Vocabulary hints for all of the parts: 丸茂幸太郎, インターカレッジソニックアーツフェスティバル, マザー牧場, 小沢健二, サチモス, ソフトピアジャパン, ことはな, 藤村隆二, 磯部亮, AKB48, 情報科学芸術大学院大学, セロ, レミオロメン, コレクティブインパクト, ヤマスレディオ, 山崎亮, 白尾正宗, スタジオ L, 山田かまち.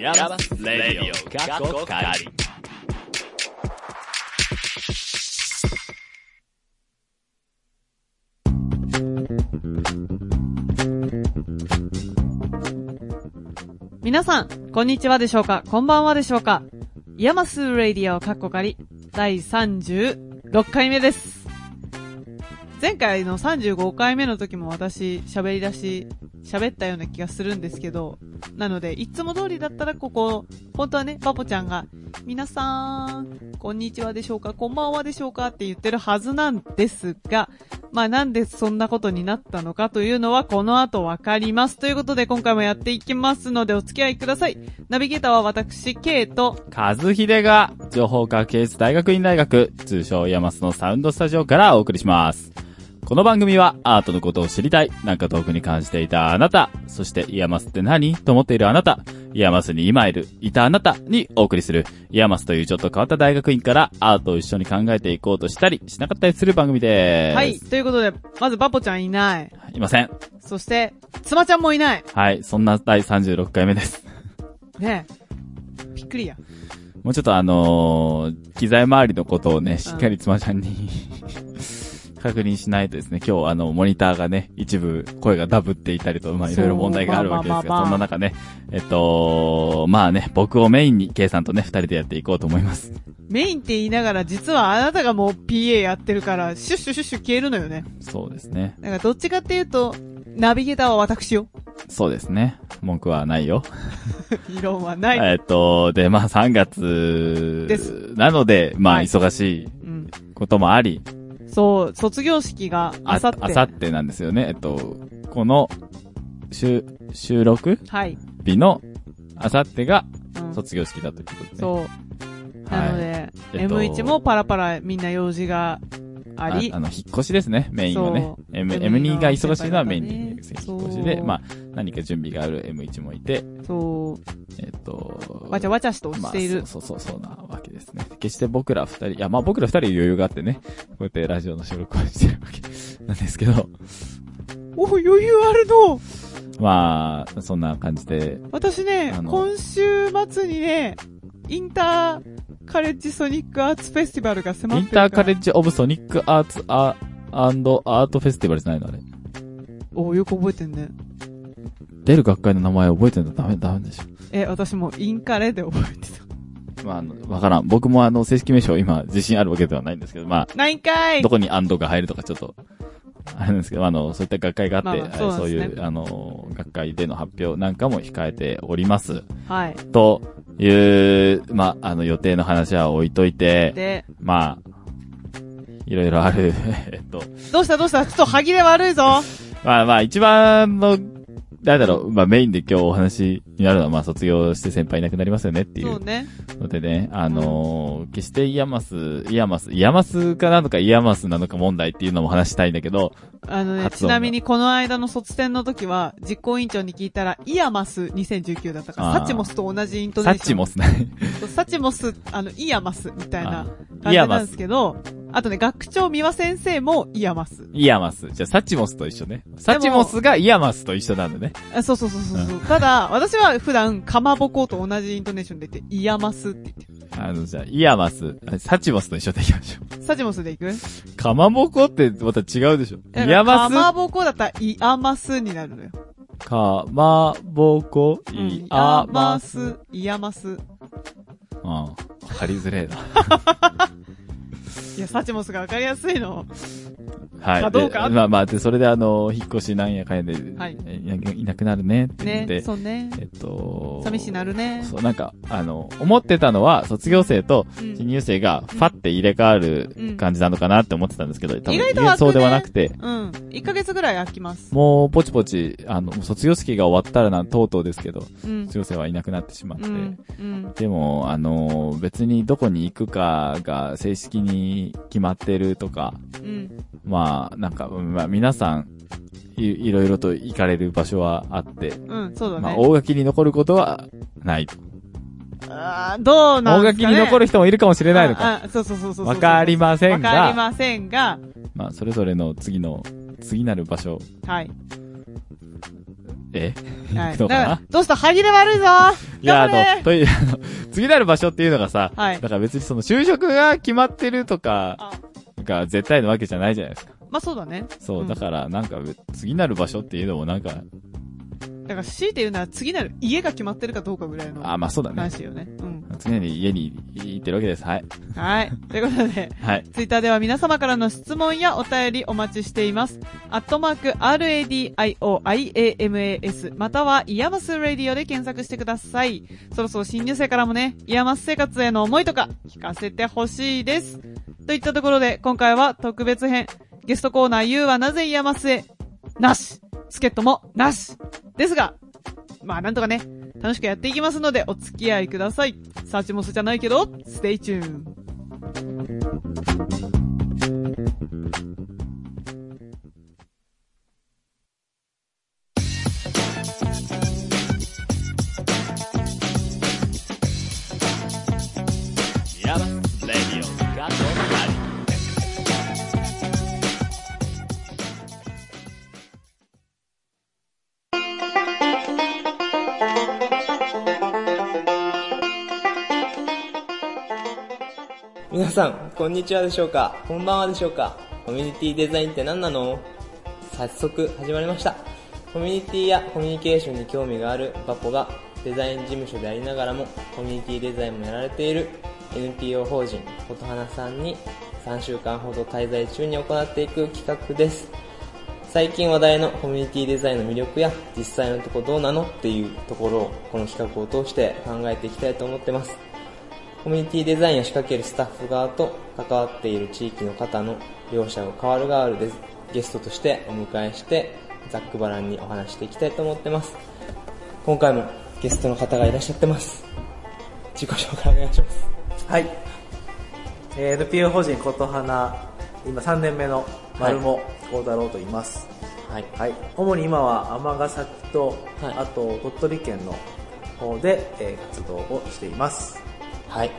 ヤマスレディオ過去仮。皆さんこんにちはでしょうか、こんばんはでしょうか。ヤマスレディオ過去仮第36回目です。前回の35回目の時も私喋ったような気がするんですけど、なのでいつも通りだったらここ本当はね、パポちゃんが皆さんこんにちはでしょうか、こんばんはでしょうかって言ってるはずなんですが、まあなんでそんなことになったのかというのはこの後わかります。ということで今回もやっていきますのでお付き合いください。ナビゲーターは私、ケイと和秀が情報科学芸術大学院大学通称ヤマスのサウンドスタジオからお送りします。この番組はアートのことを知りたい、なんか遠くに感じていたあなた、そしてイヤマスって何と思っているあなた、イヤマスに今いたあなたにお送りする、イヤマスというちょっと変わった大学院からアートを一緒に考えていこうとしたりしなかったりする番組です。はい、ということで、まずバポちゃんいない。いません。そして、つまちゃんもいない。はい、そんな第36回目です。ねえ、びっくりや。もうちょっと機材周りのことをね、しっかりつまちゃんに確認しないとですね、今日モニターがね、一部声がダブっていたりと、まあいろいろ問題があるわけですが、そんな中ね、まあね、僕をメインに、K さんとね、二人でやっていこうと思います。メインって言いながら、実はあなたがもう PA やってるから、シュッシュシュッシュ消えるのよね。そうですね。だからどっちかっていうと、ナビゲーターは私よ。そうですね。文句はないよ。異論はない。で、まあ3月です。なので、まあ忙しいこともあり、はい、うん、そう、卒業式があさってなんですよね。この収録日のあさってが卒業式だということで、ね、うん、そう。なので、はい、M1 もパラパラみんな用事があり、引っ越しですね、メインはね。M2 が忙しいのはメインに、ね、引っ越しで、まあ、何か準備がある M1 もいて、そう。わちゃわちゃしとしている。まあ、そうなわけですね。決して僕ら二人、いや、まあ僕ら二人余裕があってね、こうやってラジオの収録をしてるわけなんですけど。お、余裕あるの。まあ、そんな感じで。私ね、今週末にね、インターカレッジソニックアーツフェスティバルが迫ってる。インターカレッジオブソニックアーツアートフェスティバルじゃないのあれ。お、よく覚えてんね。出る学会の名前覚えてんのダメでしょ。私もインカレで覚えてた。まあ、わからん。僕も正式名称今自信あるわけではないんですけど、まあ。ないんかい。どこにアンドが入るとかちょっと、あれなんですけど、そういった学会があって、まあまあ そうね、そういう、学会での発表なんかも控えております。はい。という、まあ、予定の話は置いといて、で、まあ、いろいろある、どうしたちょっと歯切れ悪いぞ。まあ、一番の、誰だろう、まあ、メインで今日お話になるのは、まあ、卒業して先輩いなくなりますよねっていう。そうね。のでね、決してイヤマスなのか問題っていうのも話したいんだけど。ね、ちなみにこの間の卒展の時は、実行委員長に聞いたら、イヤマス2019だったから、サチモスと同じイントネーション。サチモスね。サチモス、イヤマスみたいな感じなんですけど、あとね、学長三輪先生もイヤマス。じゃあ、サチモスと一緒ね。サチモスがイヤマスと一緒なんだね。あ、そう。ただ、私は普段、かまぼこと同じイントネーションで言って、イヤマスって言ってる。じゃあ、イヤマス、サチモスと一緒でいきましょう。サチモスでいく？かまぼこってまた違うでしょ。イヤマス。かまぼこだったら、イヤマスになるのよ。かまぼこ、イヤマス。イヤマス。わかりづれえな。いや、サチモスがわかりやすいの。はい。かどうか。まあ、で、それで引っ越しなんやかんやで、はい、いなくなるねって言って。ね、そうね。寂しいなるね。そう、なんか、思ってたのは、卒業生と新入生が、ファって入れ替わる感じなのかなって思ってたんですけど、多分、意外と、ね、そうではなくて。うん。1ヶ月ぐらい空きます。もう、ポチポチ、卒業式が終わったらとうとうですけど、卒業生はいなくなってしまって。うん、でも、別にどこに行くかが正式に決まってるとか、うん、まあ、なんか、まあ、皆さん、いろいろと行かれる場所はあって、うん、そうだね。まあ、大垣に残ることはないと。ああ、どうなんですかね。大垣に残る人もいるかもしれないのか。あ、そう。わかりませんが。まあ、それぞれの次なる場所。はい。行くのかな。どうした？歯切れ悪いぞいや、次なる場所っていうのがさ、はい、だから別にその就職が決まってるとかが絶対のわけじゃないじゃないですか。まあそうだね。そう、だからなんか次なる場所っていうのもなんか、だから強いて言うなら次なる家が決まってるかどうかぐらいの話よね。あ、まあそうだね。うん。常に家に行ってるわけです。はい。はい。ということで、はい。ツイッターでは皆様からの質問やお便りお待ちしています。@RADIOIAMAS またはイヤマスラジオで検索してください。そろそろ新入生からもね、イヤマス生活への思いとか聞かせてほしいです。といったところで今回は特別編、ゲストコーナー You はなぜイヤマスへなし。助っ人もなしですが、まあなんとかね、楽しくやっていきますのでお付き合いください。サーチモスじゃないけど、ステイチューン。ヤバスレディオガットマリ。皆さん、こんにちはでしょうか、こんばんはでしょうか。コミュニティデザインって何なの？早速始まりました。コミュニティやコミュニケーションに興味があるバポが、デザイン事務所でありながらもコミュニティデザインもやられている NPO 法人ことはなさんに3週間ほど滞在中に行っていく企画です。最近話題のコミュニティデザインの魅力や実際のとこどうなのっていうところをこの企画を通して考えていきたいと思ってます。コミュニティデザインを仕掛けるスタッフ側と関わっている地域の方の両者を代わる代わるでゲストとしてお迎えしてざっくばらんにお話していきたいと思ってます。今回もゲストの方がいらっしゃってます。自己紹介お願いします。はい、NPO 法人ことはな今3年目の丸茂幸太郎と言います。はい、はい、主に今は尼崎と、はい、あと鳥取県の方で、活動をしています。はい。よ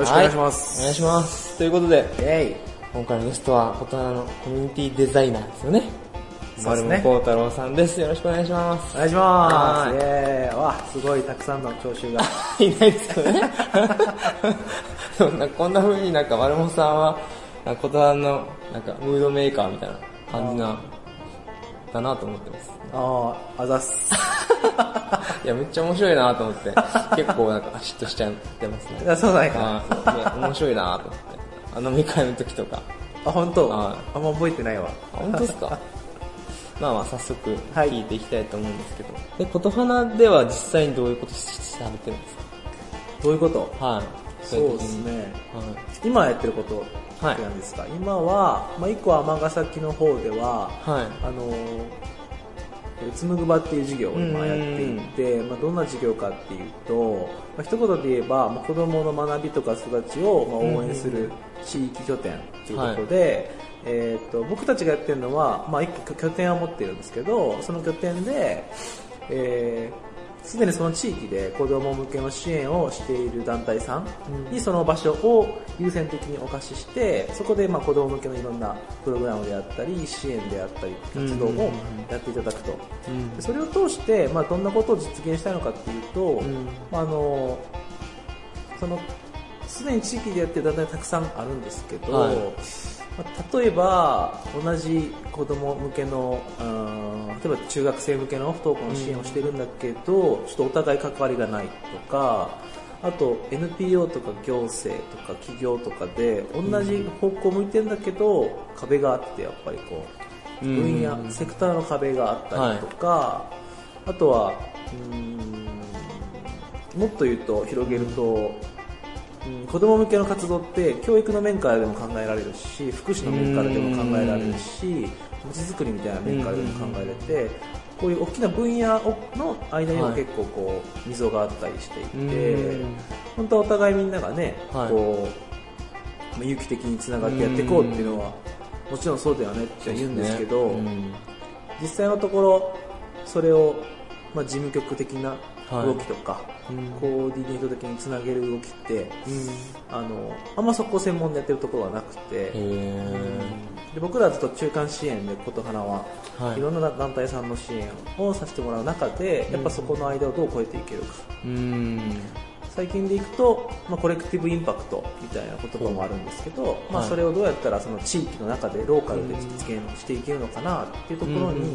ろしくお願いします。はい、お願いします。ということで、今回のゲストは、ことはなのコミュニティデザイナーですよね。丸茂幸太郎さんです。よろしくお願いします。お願いします。わ、すごいたくさんの聴衆が。いないですよね。こんな風になんか丸茂さんは、ことはなのなんかムードメーカーみたいな感じな、だなと思ってます。あざっす。いや、めっちゃ面白いなと思って、結構なんか嫉妬しちゃってますね。あ、そうなんか。面白いなと思って。飲み会の時とか。あ、本当。あんま覚えてないわ。あ、本当ですか。まあまあ早速聞いていきたいと思うんですけど。はい、で、ことはなでは実際にどういうことされてるんですか？どういうこと？はい。そうですね。はい、今やってること。はい、なんですが今は、まあ、一個は尼崎の方では、はい、紡ぐ場っていう事業を今やっていて、まあ、どんな事業かっていうと、まあ、一言で言えば、まあ、子どもの学びとか育ちを、まあ、応援する地域拠点ということで、僕たちがやってるのは、まあ、一個拠点は持ってるんですけどその拠点で、すでにその地域で子ども向けの支援をしている団体さんにその場所を優先的にお貸ししてそこでまあ子ども向けのいろんなプログラムであったり支援であったり活動をやっていただくと、それを通してまあどんなことを実現したのかっていうと、すでに地域でやっている団体たくさんあるんですけど、例えば同じ子ども向けの例えば中学生向けの不登校の支援をしてるんだけど、ちょっとお互い関わりがないとか、あと NPO とか行政とか企業とかで同じ方向向いてるんだけど、壁があってやっぱりこう分野、セクターの壁があったりとか、あとはもっと言うと広げると。子ども向けの活動って教育の面からでも考えられるし福祉の面からでも考えられるしまちづくりみたいな面からでも考えられてこういう大きな分野の間にも結構こう溝があったりしていて本当はお互いみんながねこう有機的につながってやっていこうっていうのはもちろんそうだよねって言うんですけど実際のところそれをまあ事務局的な動きとかコーディネート的につなげる動きってあんまそこ専門でやってるところはなくてで僕らずっと中間支援でことはなはいろんな団体さんの支援をさせてもらう中でやっぱそこの間をどう超えていけるか、最近でいくと、コレクティブインパクトみたいな言葉もあるんですけど、それをどうやったらその地域の中でローカルで実現していけるのかなっていうところに、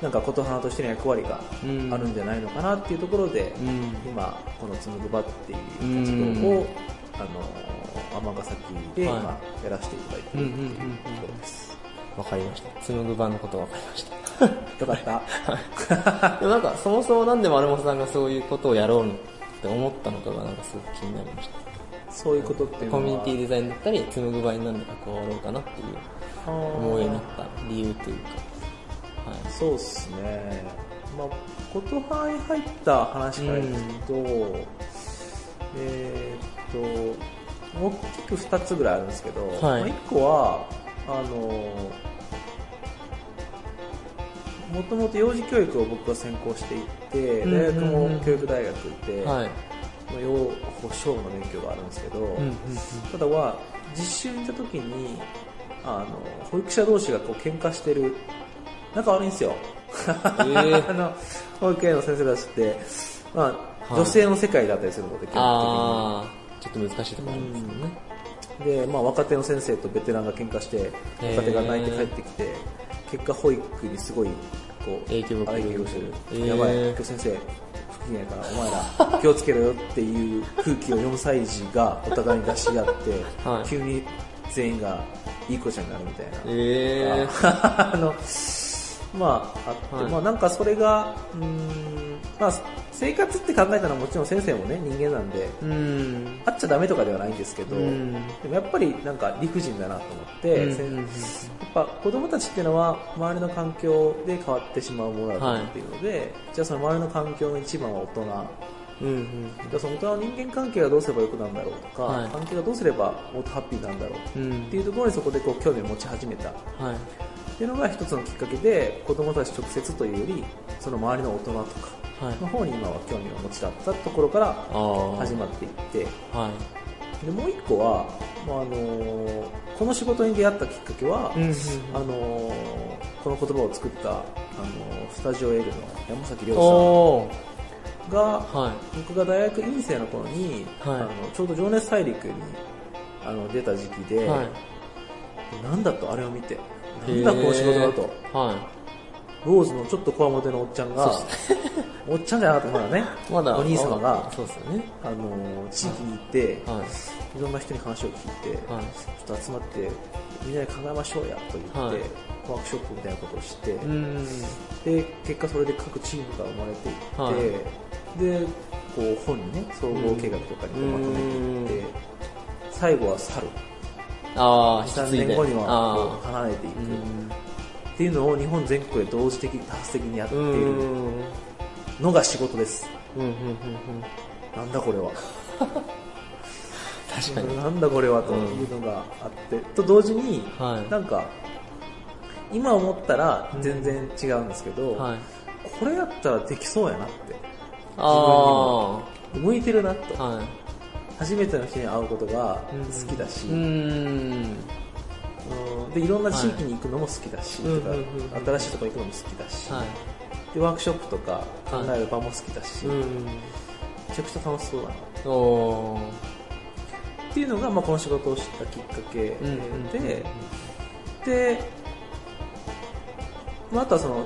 なんかことはなとしての役割があるんじゃないのかなっていうところで、今このつむぐばっていう活動を尼崎で今やらせていただいているというところです。わかりました。つむぐばのことわかりました。よかった。でもなんかそもそもなんで丸本さんがそういうことをやろうのって思ったのかがなんかすごく気になりました。そういうことっていうのはコミュニティデザインだったりつむぐばになんで関わろうかなっていう思いになった理由というか、はい、そうですね。ことはに入った話から言うと、大きく2つぐらいあるんですけど、1個はもともと幼児教育を僕は専攻していて、大学も教育大学で、幼保障の勉強があるんですけど、ただは実習に行った時に保育者同士がこう喧嘩してる、仲悪いんですよ。保育園の先生たちって、女性の世界だったりするので、基本的に。ちょっと難しいところあるんですけどね。で、若手の先生とベテランが喧嘩して、若手が泣いて帰ってきて、結果保育にすごいこう影響をする。やばい、今日先生不機嫌からお前ら気をつけろよっていう空気を4歳児がお互いに出し合って、急に全員がいい子ちゃんになるみたいな。あって、なんかそれが生活って考えたらもちろん先生もね人間なんで、あっちゃダメとかではないんですけど、でもやっぱりなんか理不尽だなと思って、やっぱ子供たちっていうのは周りの環境で変わってしまうものだと思っているので、じゃあその周りの環境の一番は大人。じゃあその大人の人間関係がどうすればよくなるんだろうとか、関係がどうすればもっとハッピーなんだろう、っていうところにそこでこう興味を持ち始めた、っていうのが一つのきっかけで、子供たち直接というよりその周りの大人とかの方に今は興味を持ちだったところから始まっていって、でもう一個は、この仕事に出会ったきっかけは、この言葉を作ったスタジオ L の山崎亮さんが、僕が大学院生の頃に、ちょうど情熱大陸に出た時期で、なんだとあれを見て、なんだこの仕事だと、ローズのちょっとこわもてのおっちゃんが、おっちゃんじゃなかったまだね、お兄様が地域に行って、いろんな人に話を聞いて、ちょっと集まってみんなで考えましょうやと言って、ワークショップみたいなことをして、で結果それで各チームが生まれていって、でこう本にね総合計画とかにまとめていって、最後は去る、3年後には離れていくっていうのを日本全国で同時的多発的にやっているのが仕事です。なんだこれは確かになんだこれはというのがあって、と同時に、なんか今思ったら全然違うんですけど、これやったらできそうやなって、自分にも向いてるなと、初めての人に会うことが好きだし、でいろんな地域に行くのも好きだし、新しいところに行くのも好きだし、でワークショップとか考える場も好きだし、めちゃくちゃ楽しそうだなっていうのが、この仕事を知ったきっかけで、あとはその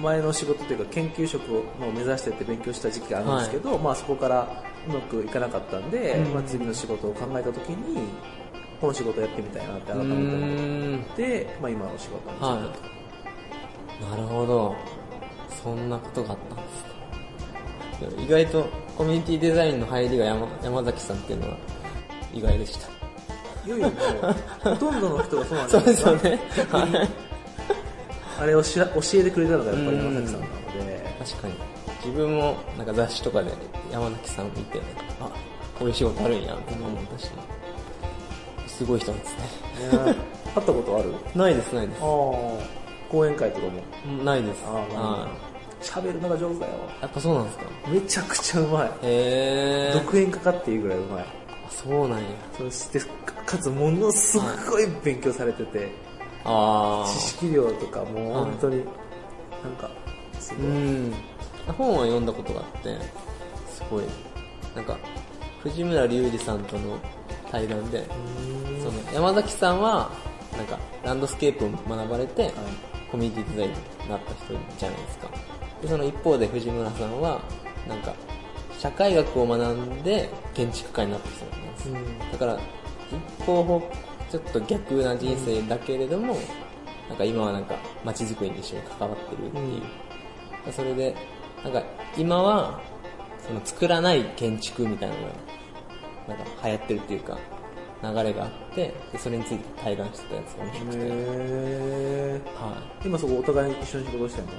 前の仕事というか研究職を目指してって勉強した時期があるんですけど、そこからうまくいかなかったんで、次の仕事を考えた時にこの仕事やってみたいなって改めて思って、今の仕事に就いたと。なるほど、そんなことがあったんですか。意外とコミュニティデザインの入りが 山崎さんっていうのは意外でした。いよいよもうほとんどの人がそうなんですよね。あれを教えてくれたのがやっぱり山崎さんなので、確かに自分もなんか雑誌とかで山崎さんを見て、あ、こういう仕事あるんやって思ったし、すごい人なんですね。会ったことある？ないです、ないです。講演会とかも？ないです。喋るのが上手だよ。やっぱそうなんですか？めちゃくちゃうまい。独演家かっていうぐらいうまい。そうなんや。そしてかつものすごい勉強されてて、あ知識量とかもう本当になんかすごい、うん、本は読んだことがあってすごいなんか藤村隆二さんとの対談でその山崎さんはなんかランドスケープを学ばれて、はい、コミュニティデザインになった人じゃないですか。でその一方で藤村さんはなんか社会学を学んで建築家になった人なんです、うん、だから一方ちょっと逆な人生だけれども、うん、なんか今はなんか街づくりに一緒に関わってるっていう、うん、それでなんか今はその作らない建築みたいなのがなんか流行ってるっていうか流れがあってでそれについて対談してたやつが面白くて、はい、今そこお互い一緒に仕事してるの？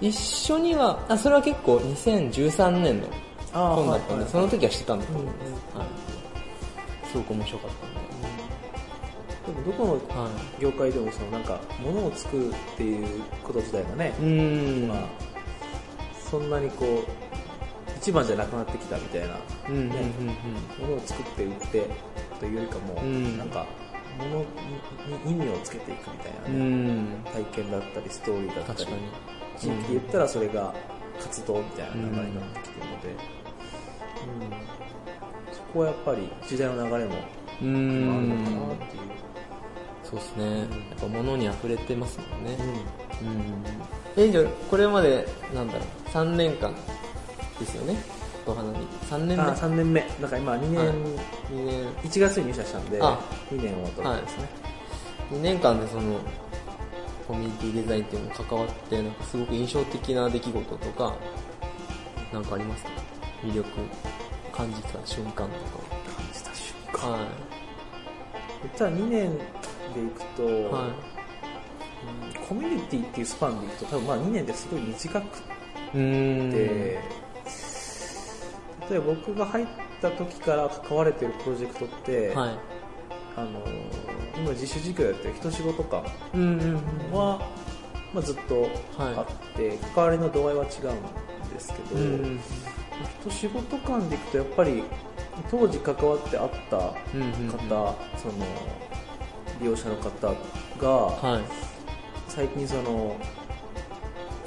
一緒にはあそれは結構2013年の本だったんで、はいはい、その時はしてたんだと思います、うんはい、すごく面白かったんで。でもどこの業界でもそのなんか物を作るっていうこと自体がね、うんまあ、そんなにこう一番じゃなくなってきたみたいな、うんねうんうん、物を作って売ってというよりかも、うん、なんか物に意味をつけていくみたいな、ねうん、体験だったりストーリーだったり地域で言ったらそれが活動みたいな流れになってきてるので、うんうん、そこはやっぱり時代の流れもあるのかなっていう、うん、そうですね、うん、やっぱ物に溢れてますもんね、うんうん、じゃあこれまでなんだろう3年間ですよねお花見3年目だから今2年、はい、2年1月に入社したんで2年終わったわけですね、はい、2年間でそのコミュニティデザインっていうのに関わってなんかすごく印象的な出来事とかなんかありますか？魅力感じた瞬間とか感じた瞬間、はい、実は2年でいくと、はいうん、コミュニティっていうスパンでいくと多分まあ2年ってすごい短くて例えば僕が入った時から関われてるプロジェクトって、はい、今自主事業やってる人仕事とかは、まあ、ずっとあって、はい、関わりの度合いは違うんですけど、うん、人仕事間でいくとやっぱり当時関わってあった方、うんうんうん、その利用者の方が、はい、最近そのこ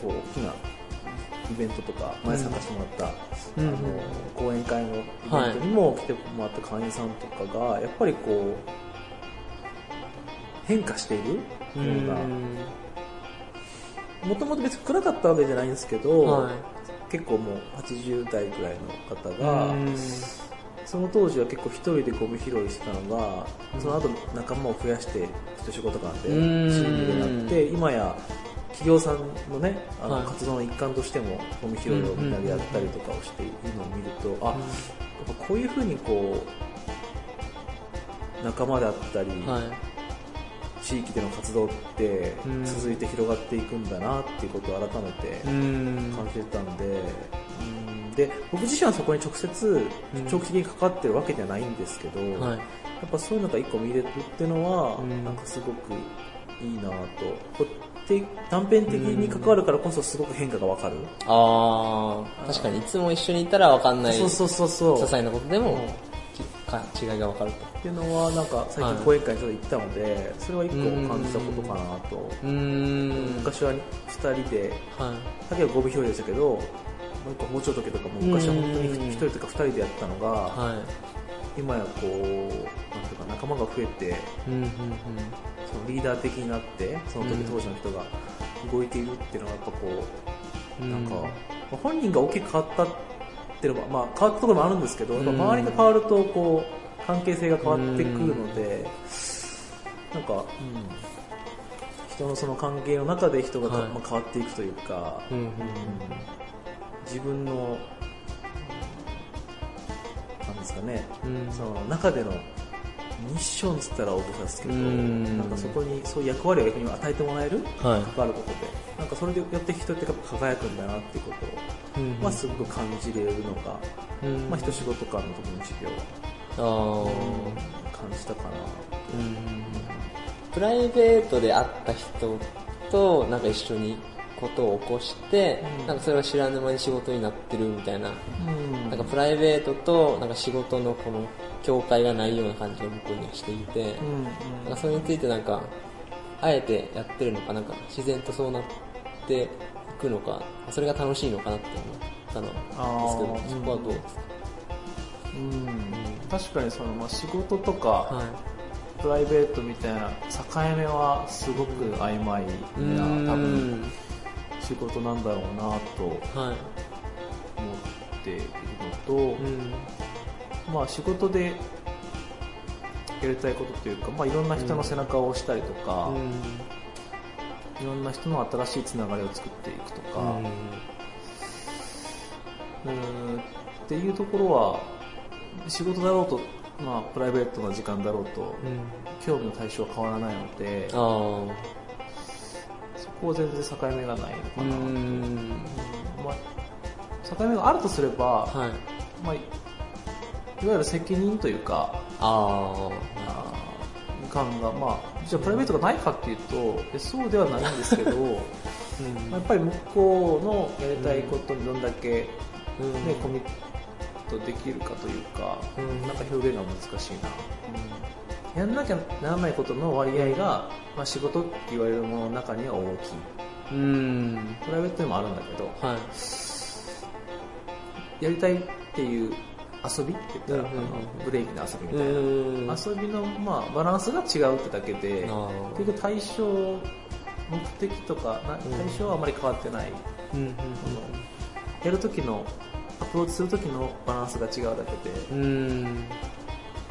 う大きなイベントとか前参加してもらった、うん講演会のイベントにも来てもらった会員さんとかがやっぱりこう変化しているようなもともと別に暗かったわけじゃないんですけど、はい、結構もう80代くらいの方がその当時は結構一人でゴミ拾いしてたのがその後仲間を増やして人仕事があってチームになって今や企業さんのねはい、活動の一環としてもゴミ拾いをみんなでやったりとかをしているのを見るとあ、やっぱこういう風にこう仲間だったり、はい、地域での活動って続いて広がっていくんだなっていうことを改めて感じてたんで、で僕自身はそこに直接長期的に関わってるわけじゃないんですけど、はい、やっぱそういうのが一個見れるっていうのはなんかすごくいいなと。断片的に関わるからこそすごく変化が分かる。ああ、確かにいつも一緒にいたら分かんない。そうそうそうそう。些細なことでも、違いが分かると。っていうのはなんか最近講演会にちょっと行ったので、はい、それは一個感じたことかなと。昔は2人で、さっきはゴミ拾いでしたけど、なんか包丁時計とかも昔は本当に1人とか2人でやったのが、はい、今やこうなんとか仲間が増えて。そのリーダー的になってその時当時の人が動いているっていうのはやっぱこう、なんか本人が大きく変わったっていうのは、まあ、変わったところもあるんですけど、周りが変わるとこう関係性が変わってくるので、なんか、人のその関係の中で人が、はいまあ、変わっていくというか、自分のなんですかね、その中でのミッションつったら大げさですけど、なんかそこにそういう役割を逆に与えてもらえる、はい、関わることで、なんかそれによって人って輝くんだなっていうことを、まあ、すごく感じれるのが、まあ、人仕事間の特に授業を感じたかな。プライベートで会った人となんか一緒にことを起こして、なんかそれが知らぬ間に仕事になってるみたいな、なんかプライベートとなんか仕事のこの境界がないような感じを僕にはしていて、うんうん、なんかそれについてなんかあえてやってるのか、なんか自然とそうなっていくのか、それが楽しいのかなって思ったのですけど、そこはどうですか？確かにその、まあ、仕事とか、はい、プライベートみたいな境目はすごく曖昧な、多分仕事なんだろうなと思っているのと、まあ、仕事でやりたいことというか、まあ、いろんな人の背中を押したりとか、いろんな人の新しいつながりを作っていくとか、っていうところは仕事だろうと、まあ、プライベートな時間だろうと、興味の対象は変わらないので、そこは全然境目がないのかなと。まあ、境目があるとすれば、まあ、いわゆる責任というか感が、まあ、じゃあプライベートがないかっていうとそうではないんですけど、やっぱり向こうのやりたいことにどんだけ、コミットできるかというか、なんか表現が難しいな、やんなきゃならないことの割合が、まあ、仕事って言われるものの中には大きい、プライベートにもあるんだけど、やりたいっていう遊びって言ったら、ブレイキの遊びみたいな、遊びの、まあ、バランスが違うってだけで、結局対象、目的とか対象はあまり変わってない、やる時のアプローチする時のバランスが違うだけで、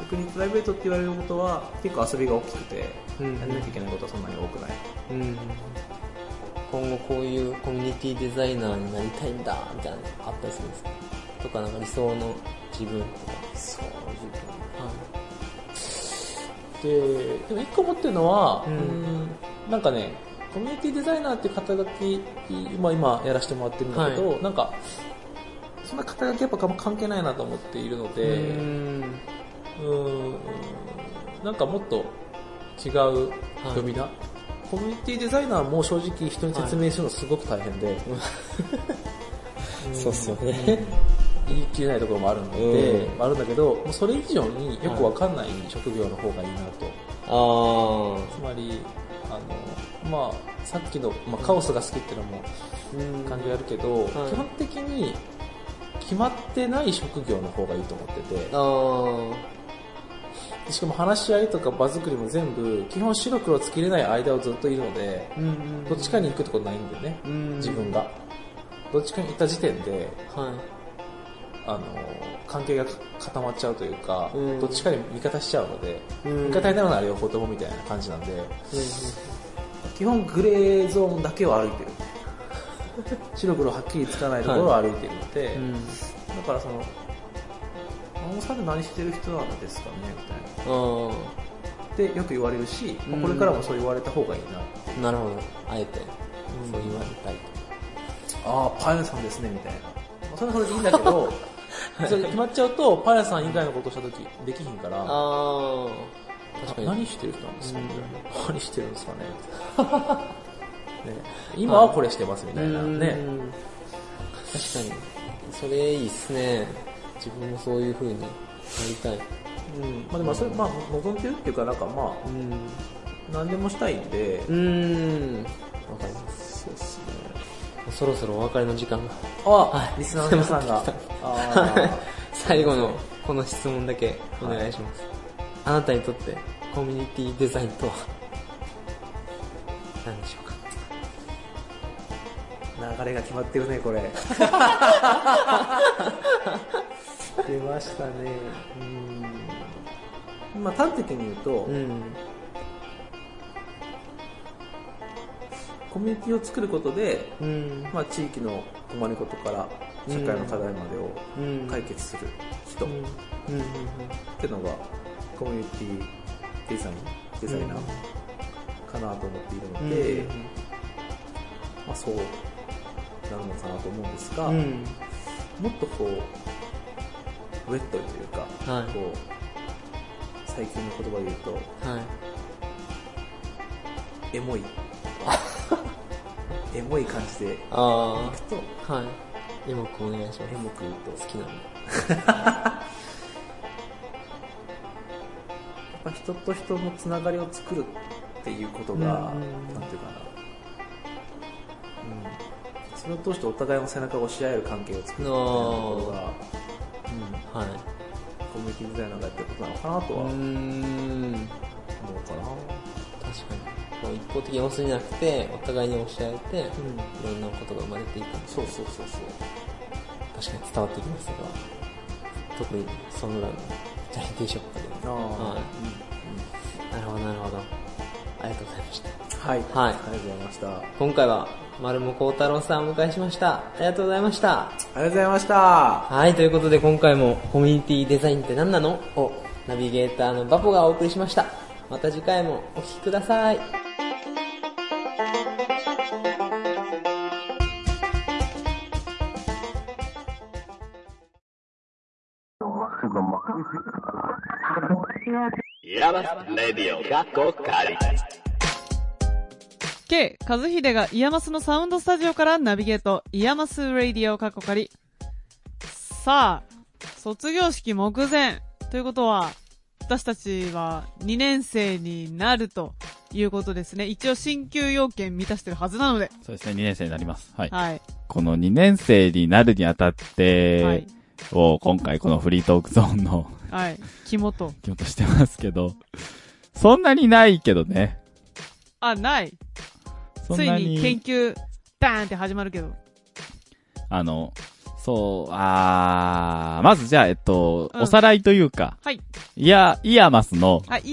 逆にプライベートって言われることは結構遊びが大きくて、やらなきゃいけないことはそんなに多くない、今後こういうコミュニティデザイナーになりたいんだみたいなのあったりするんですか？とかなんか理想の自分とか。そう、自分。でも一個思ってるのは、なんかね、コミュニティデザイナーっていう肩書き、今やらせてもらってるんだけど、なんか、そんな肩書きやっぱ関係ないなと思っているので、なんかもっと違う呼び名、コミュニティデザイナーも正直人に説明するのすごく大変で、そうっすよね。言い切れないところもあるので、あるんだけど、もうそれ以上によくわかんない職業の方がいいなと。つまり、まあ、さっきの、まあ、カオスが好きっていうのも感じあるけど、基本的に決まってない職業の方がいいと思ってて、しかも話し合いとか場作りも全部基本白黒つけれない間をずっといるので、どっちかに行くってことないんだよね、自分が。どっちかに行った時点で、関係が固まっちゃうというか、どっちかに味方しちゃうので、味方になるなら両方ともみたいな感じなんで、基本グレーゾーンだけは歩いてる白黒はっきりつかないところを歩いてるので、だからその「大沢で何してる人なんですかね」みたいなってよく言われるし、これからもそう言われた方がいいな。なるほど、あえてそう言われたいと。パン屋さんですねみたいな。それはそれでいいんだけど、それ決まっちゃうとパン屋さん以外のことをしたときできひんから、確かに何してる人なんですかみたいな。何してるんですかね今はこれしてますみたいなね。確かにそれいいっすね。自分もそういう風になりたい。まあでもそれまあ望んでるっていうか、なんかまあ、何でもしたいんで。わかります。そうですね。そろそろお別れの時間が。リスナーの皆さんが。最後のこの質問だけお願いします。あなたにとってコミュニティデザインとは何でしょうか？流れが決まってるね、これ。出ましたね。まあ端的に言うと、コミュニティを作ることで、まあ、地域の困り事から社会の課題までを解決する人っていうのがコミュニティデザイナーかなと思っているので、まあ、そうなるのかなと思うんですが、もっとこうウェットというか、こう最近の言葉で言うと、エモいエモい感じでいくと、エモくお願いします。エモく言うと好きなんだ。やっぱ人と人のつながりを作るっていうことが、なんていうかな、それを通してお互いの背中を押し合える関係を作るみたいなことが、うん、はい、コミュニティ時代なんかやってることなのかなとは思うかな。確かに。一方的に押すんじゃなくて、お互いに押し合えて、うん、いろんなことが生まれていく。そうそうそうそう。確かに伝わってきますが、特にその裏のチャリティーショップで。ああ、はい、うん。なるほどなるほど。ありがとうございました。はい。はい。ありがとうございました。今回はマルモコウタロウさんをお迎えしました。ありがとうございました。ありがとうございました。はい、ということで今回もコミュニティデザインって何なのをナビゲーターのバポがお送りしました。また次回もお聞きください。K 和秀がイヤマスのサウンドスタジオからナビゲート、イヤマスレディオカッコカリ。さあ、卒業式目前ということは、私たちは2年生になるということですね。一応進級要件満たしてるはずなので。そうですね、2年生になります。はい。はい、この2年生になるにあたって、はい、を今回このフリートークゾーンのはい、肝としてますけど、そんなにないけどね。あ、ない。ついに研究バーンって始まるけど。まずじゃあおさらいというか、はい。イヤマスの、はい。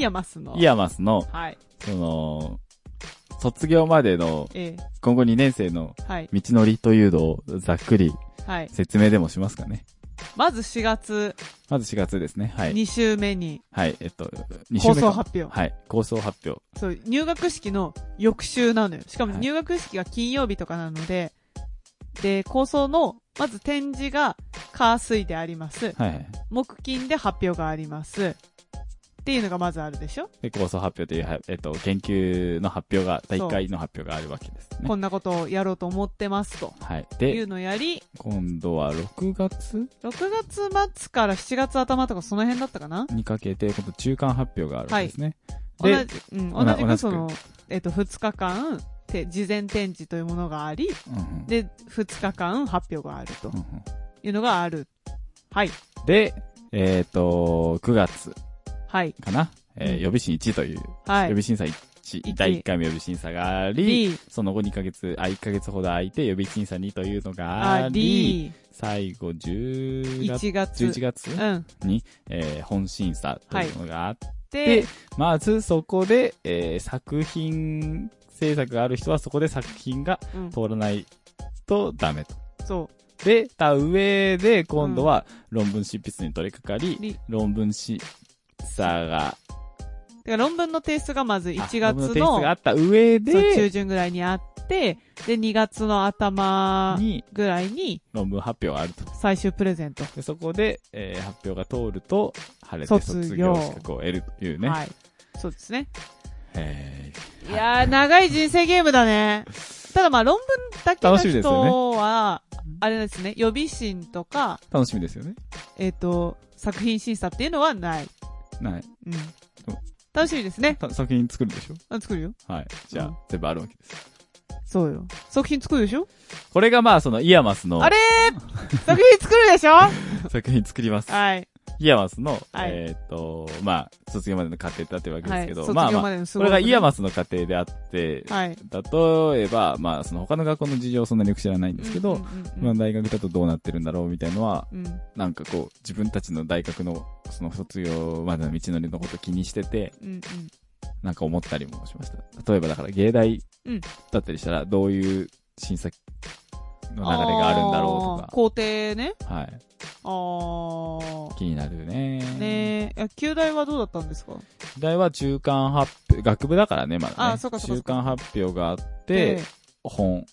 その卒業までの、今後2年生の道のりというのをざっくり説明でもしますかね。まず4月ですね。はい。2週目に。はい。2週目。構想発表。はい。構想発表。そう、入学式の翌週なのよ。しかも入学式が金曜日とかなので、はい、で、構想の、まず展示が火水であります。はい。木金で発表があります。っていうのがまずあるでしょ。で、構想発表という、研究の発表が、第1回の発表があるわけですね。こんなことをやろうと思ってますと。はい。で、いうのをやり、今度は6月末から7月頭とかその辺だったかなにかけて、今度中間発表があるわけですね。はい、で、同じくその、2日間、事前展示というものがあり、うんうん、で、2日間発表があると。いうのがある。うんうん、はい。で、9月。はい。かな、予備審1という、はい、予備審査1、第1回目予備審査があり、その後1ヶ月ほど空いて予備審査2というのがあり、最後11月に、本審査というのがあって、はい、まずそこで、作品制作がある人はそこで作品が通らないとダメと。うん、そう。で、た上で今度は論文執筆に取り掛かり、論文さあが。てか論文の提出がまず1月の。論文の提出があった上で。中旬ぐらいにあって、で、2月の頭ぐらいに。論文発表があると。最終プレゼント。でそこで、発表が通ると、晴れて卒業資格を得るというね。はい。そうですね。いやー、長い人生ゲームだね。ただまあ論文だけの人は、あれですね、予備審とか。楽しみですよね。作品審査っていうのはない。ない。うん。楽しみですね。作品作るでしょ？あ、作るよ。はい。じゃあ、全部あるわけです。そうよ。作品作るでしょ？これがまあ、その、イヤマスの。あれー作品作るでしょ？作品作ります。はい。イヤマスの、はい、まあ、卒業までの過程だってわけですけど、はい、まあまあ、これがイヤマスの過程であって、はい、例えば、まあ、その他の学校の事情そんなによく知らないんですけど、まあ、大学だとどうなってるんだろうみたいのは、うん、なんかこう、自分たちの大学の、その卒業までの道のりのこと気にしてて、うんうん、なんか思ったりもしました。例えばだから、芸大だったりしたら、どういう審査の流れがあるんだろうとか。工程ね。はい。気になるね。ねえ、旧大はどうだったんですか？旧大は中間発表、学部だからね、まだね。あ、そうかそうか。中間発表があって、本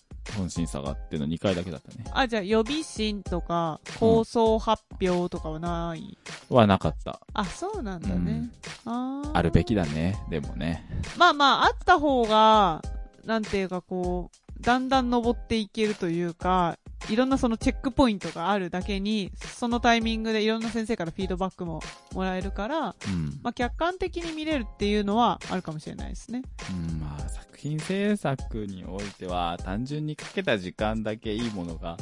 審査があっての2回だけだったね。あ、じゃあ予備審とか、構想発表とかはない、うん、はなかった。あ、そうなんだね。あるべきだね、でもね。まあまあ、あった方が、なんていうかこう、だんだん登っていけるというか、いろんなそのチェックポイントがあるだけに、そのタイミングでいろんな先生からフィードバックももらえるから、うん、まあ客観的に見れるっていうのはあるかもしれないですね。うん、まあ作品制作においては単純にかけた時間だけいいものが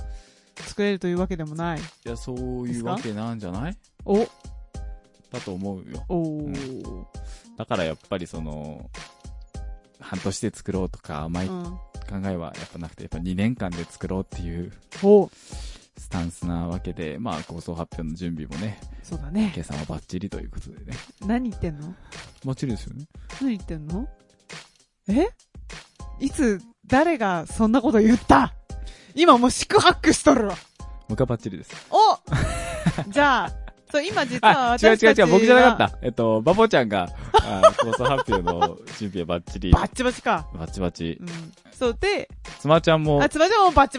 作れるというわけでもない。いや、そういうわけなんじゃない？お。だと思うよ。おー。うん、だからやっぱりその半年で作ろうとか甘い考えはやっぱなくて、やっぱ2年間で作ろうっていうスタンスなわけで、まあ構想発表の準備もね、そうだね、今朝はバッチリということでね。何言ってんの？バッチリですよね。何言ってんの？え？いつ誰がそんなこと言った？今もう四苦八苦しとるわ。僕はバッチリです。おじゃあそう今実は私たち違う僕じゃなかった。バボちゃんが構想発表の準備はバッチリ。バッチバチか。バッチバチ。うん、そうで、つまちゃんもバッチバ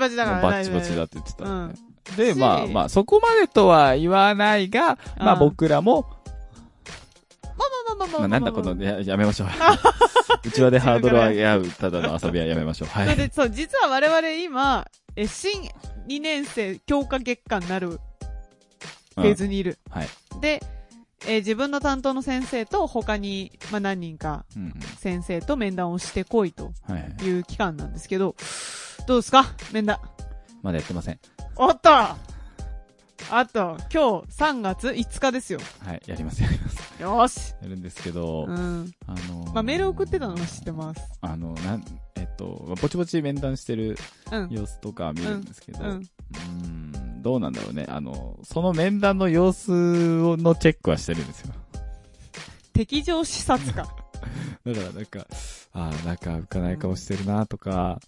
チだから。バッチバチだって言ってた、ね。うん、でまあそこまでとは言わないが、まあ僕らもまあなんだこのやめましょう。うちわでハードルを上げ合うただの遊びはやめましょう。はい。そうでそう実は我々今新2年生強化月間になる。フェーズにいる。はい、で、自分の担当の先生と他に、まあ、何人か先生と面談をしてこいという期間なんですけど、どうですか面談。まだやってません。おっとあと、今日3月5日ですよ。はい、やります。よーしやるんですけど、うん、まあ、メール送ってたのは知ってます。ぼちぼち面談してる様子とか見るんですけど、どうなんだろうね。その面談の様子のチェックはしてるんですよ。敵情視察か。だからなんか浮かない顔してるなとか、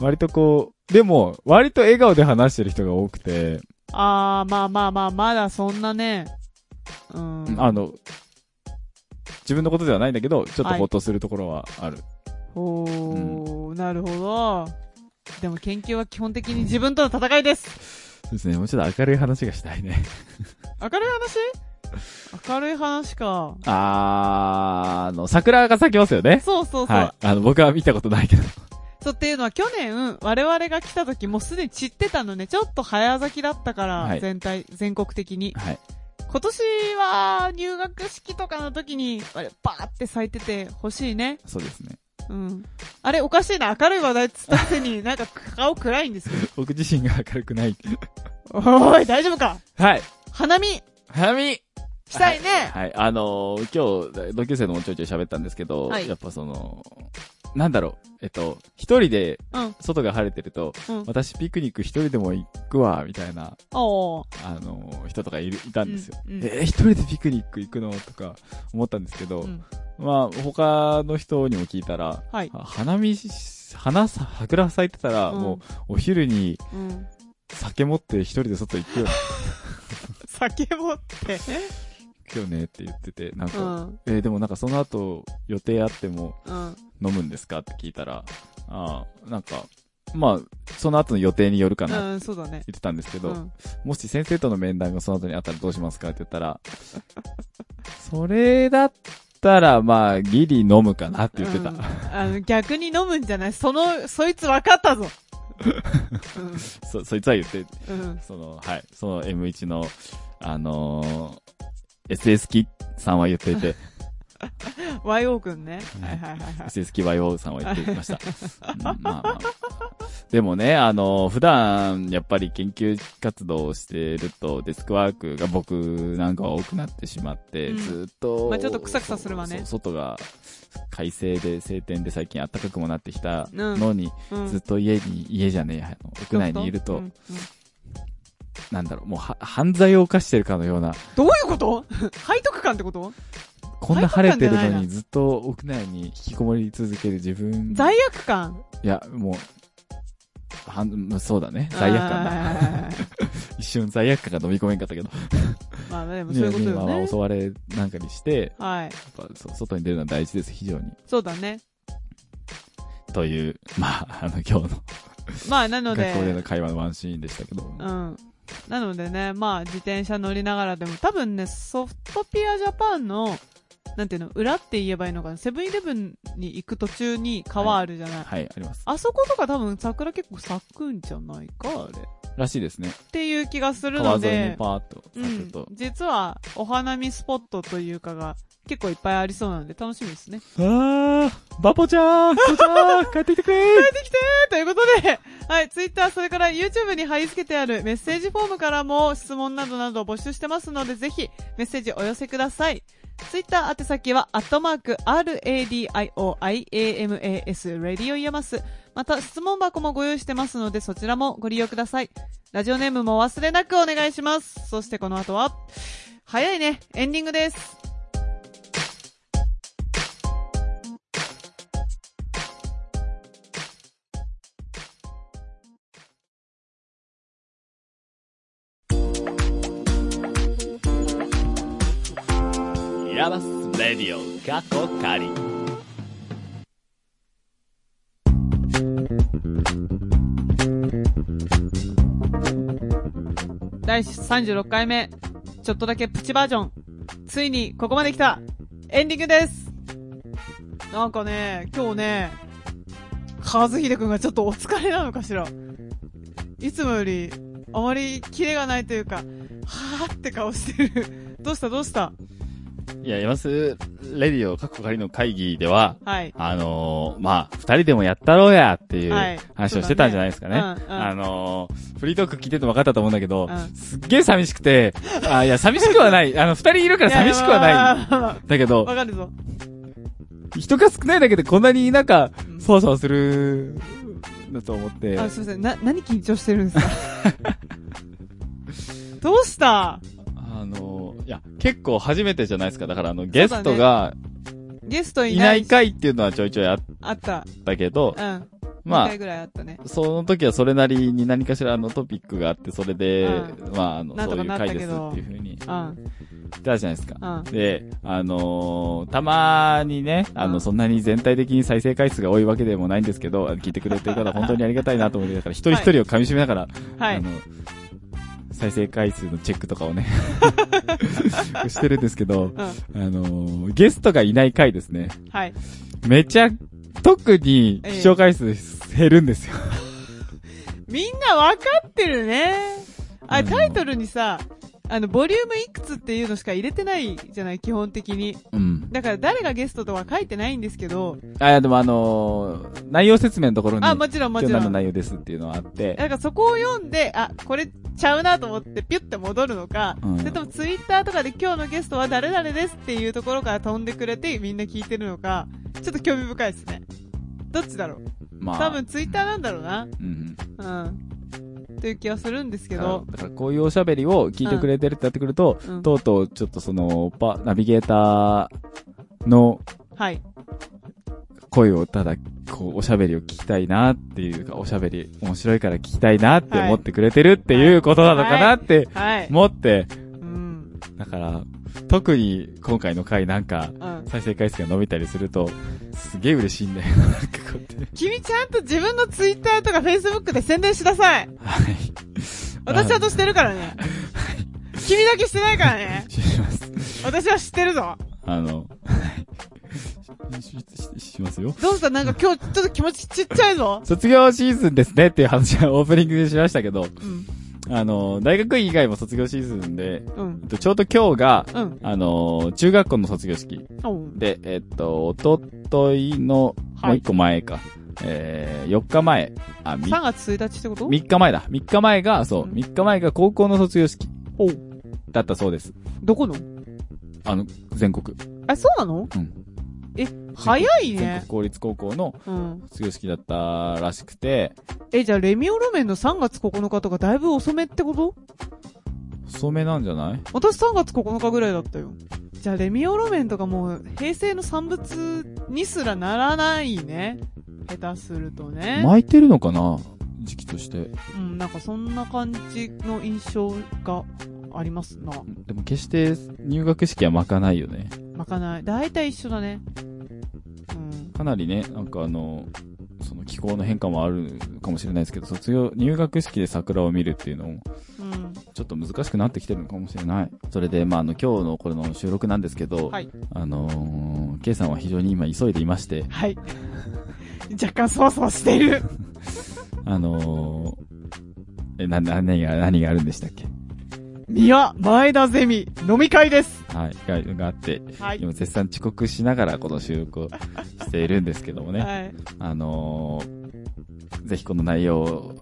割とこう、でも、割と笑顔で話してる人が多くて。あー、まあ、まだそんなね、うん。自分のことではないんだけど、ちょっとほっとするところはある。おー、なるほど。でも研究は基本的に自分との戦いです。そうですね、もうちょっと明るい話がしたいね。明るい話か。桜が咲きますよね。そう。はい、僕は見たことないけど。そうっていうのは去年、我々が来た時もうすでに散ってたのね、ちょっと早咲きだったから、はい、全国的に。はい。今年は入学式とかの時に、バーって咲いててほしいね。そうですね。うん。あれ、おかしいな。明るい話題つったくせに、なんか顔暗いんですよ。僕自身が明るくない。おーい、大丈夫か？はい。花見したいね。はい。はい、今日、同級生のもちょいちょい喋ったんですけど、はい、やっぱその、なんだろう、一人で、外が晴れてると、うん、私ピクニック一人でも行くわ、みたいな、人とかいたんですよ。うん、一人でピクニック行くのとか思ったんですけど、うん、まあ、他の人にも聞いたら、はい、桜咲いてたら、うん、もう、お昼に、酒持って一人で外行くよ。酒持って今日ねって言ってて、なんか、でもなんかその後予定あっても飲むんですかって聞いたら、なんか、まあ、その後の予定によるかなって言ってたんですけど、もし先生との面談がその後にあったらどうしますかって言ったら、それだったらまあ、ギリ飲むかなって言ってた。逆に飲むんじゃない？そいつ分かったぞうん、そいつは言って、はい、その M1 の、SS キさんは言っていて。YO くんね。はいはいはい。SS キ YO さんは言っていました。まあ。でもね、普段、やっぱり研究活動をしてると、デスクワークが僕なんかは多くなってしまって、ずっと。まあちょっとクサクサするわね。外が、快晴で、晴天で最近暖かくもなってきたのに、ずっと家じゃねえ、屋内にいると、なんだろう、もう犯罪を犯してるかのような。どういうこと背徳感ってことこんな晴れてるのにずっと屋内に引きこもり続ける自分。罪悪感いや、もう、そうだね。罪悪感だ。一瞬罪悪感が飲み込めんかったけど。まあでもそういうことよね。今は襲われなんかにして、はい。やっぱ外に出るのは大事です、非常に。そうだね。という、まあ、今日の。まあ、なので。学校での会話のワンシーンでしたけど。うん。なのでね、まあ自転車乗りながらでも多分ね、ソフトピアジャパンのなんていうの、裏って言えばいいのかな、セブンイレブンに行く途中に川あるじゃない、はい、はい、あります。あそことか多分桜結構咲くんじゃないか、あれらしいですねっていう気がするので、川沿いにパーッと咲くと、うん、実はお花見スポットというかが結構いっぱいありそうなので楽しみですね。あー、バポちゃん、コちゃん、帰ってきてくれー、帰ってきてーということで、はい、Twitter、それから YouTube に貼り付けてあるメッセージフォームからも質問などなど募集してますので、ぜひメッセージお寄せください。Twitter 宛先は、@RADIOIAMAS、ラディオイヤマス。また、質問箱もご用意してますので、そちらもご利用ください。ラジオネームも忘れなくお願いします。そしてこの後は、早いね、エンディングです。ヤマスレディオ過去仮。第36回目、ちょっとだけプチバージョン、ついにここまで来た、エンディングです。なんかね、今日ね、和秀くんがちょっとお疲れなのかしら、いつもよりあまりキレがないというか、はーって顔してる。どうしたどうした。いや、ヤマスレディオ過去仮の会議では、はい、まあ、2人でもやったろうやっていう話をしてたんじゃないですかね。はい、ね、うんうん、フリートーク聞いてて分かったと思うんだけど、うん、すっげえ寂しくて、あ、いや、寂しくはない。2人いるから寂しくはない。だけど、分かるぞ。人が少ないだけでこんなになんか、そうそうする、だと思って。あ、すいません。何緊張してるんですか。どうした。いや、結構初めてじゃないですか。だからゲストが、ね、ゲストいない回っていうのはちょいちょいあった。だけど、うん。まあ、2回ぐらいあったね。その時はそれなりに何かしらトピックがあって、それで、うん、まあ、そういう回ですっていう風に、うん。言ったじゃないですか。うん、で、たまにね、そんなに全体的に再生回数が多いわけでもないんですけど、聞いてくれてる方本当にありがたいなと思って、だから一人一人を噛み締めながら、はい。再生回数のチェックとかをねしてるんですけど、うん、ゲストがいない回ですね。はい。めちゃ特に視聴回数減るんですよ。みんなわかってるね。あ、タイトルにさ、ボリュームいくつっていうのしか入れてないじゃない、基本的に。うん。だから誰がゲストとは書いてないんですけど。あ、いや、でも内容説明のところに。あ、もちろんもちろん。今日の内容ですっていうのはあって。だからそこを読んで、あ、これちゃうなと思ってピュッて戻るのか、うん、それともツイッターとかで今日のゲストは誰々ですっていうところから飛んでくれてみんな聞いてるのか、ちょっと興味深いですね。どっちだろう。まあ。多分ツイッターなんだろうな。うん。うん。という気はするんですけど、だからこういうおしゃべりを聞いてくれてるってなってくると、うん、とうとうちょっとナビゲーターの声をただこうおしゃべりを聞きたいなっていうか、おしゃべり面白いから聞きたいなって思ってくれてるっていうことなのかなって思って、はいはいはい、うん、だから特に今回の回なんか、うん、再生回数が伸びたりするとすげえ嬉しいんだよ。なんかこうって君ちゃんと自分のツイッターとかフェイスブックで宣伝しなさい。はい。私はとしてるからね。はい。君だけしてないからね。します。私は知ってるぞ。しますよ。どうした？なんか今日ちょっと気持ちちっちゃいぞ。卒業シーズンですねっていう話はオープニングでしましたけど。うん。大学院以外も卒業シーズンで、うん、ちょうど今日が、うん、中学校の卒業式、うん、で、おとといの、はい、もう一個前か、4日前、あ、3月1日ってこと ?3 日前だ。3日前が、そう、うん、3日前が高校の卒業式だったそうです。どこの？全国。え、そうなの？うん。え、早いね。全国公立高校の卒業式だったらしくて、うん、じゃあレミオロメンの3月9日とかだいぶ遅めってこと？遅めなんじゃない？私3月9日ぐらいだったよ。じゃあレミオロメンとかもう平成の産物にすらならないね、下手するとね。巻いてるのかな、時期として。うん、なんかそんな感じの印象がありますな。でも決して入学式は巻かないよね。巻かない。大体一緒だね。うん。かなりね、なんかその気候の変化もあるかもしれないですけど、入学式で桜を見るっていうのも、ちちょっと難しくなってきてるのかもしれない。それで、まあ、今日のこれの収録なんですけど、はい、K さんは非常に今急いでいまして、はい、若干そわそわしている何があるんでしたっけ。宮前田ゼミ飲み会です。はい、があって、はい、今絶賛遅刻しながらこの収録をしているんですけどもね、はい、ぜひこの内容を、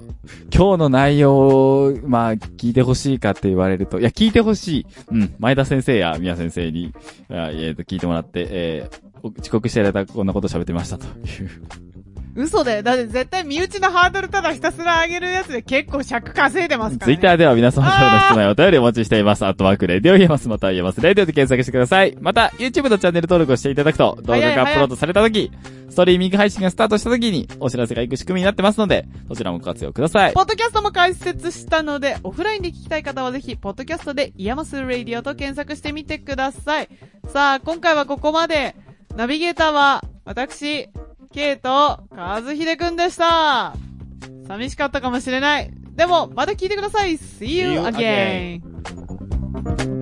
今日の内容を、まあ、聞いてほしいかって言われると、いや、聞いてほしい。うん、前田先生や宮先生に、聞いてもらって、遅刻していただいたこんなこと喋ってましたという。嘘だよ。だって絶対身内のハードルただひたすら上げるやつで結構尺稼いでますからね。ツイッターでは皆様からの質問やお便りお待ちしています。@レディオイエマス、またはイエマスレディオで検索してください。また、YouTube のチャンネル登録をしていただくと、動画がアップロードされたとき、ストリーミング配信がスタートしたときにお知らせが行く仕組みになってますので、そちらもご活用ください。ポッドキャストも開設したので、オフラインで聞きたい方はぜひ、ポッドキャストでイエマスレディオと検索してみてください。さあ、今回はここまで。ナビゲーターは、私、K と和秀くんでした。寂しかったかもしれない。でもまた聞いてください。See you again.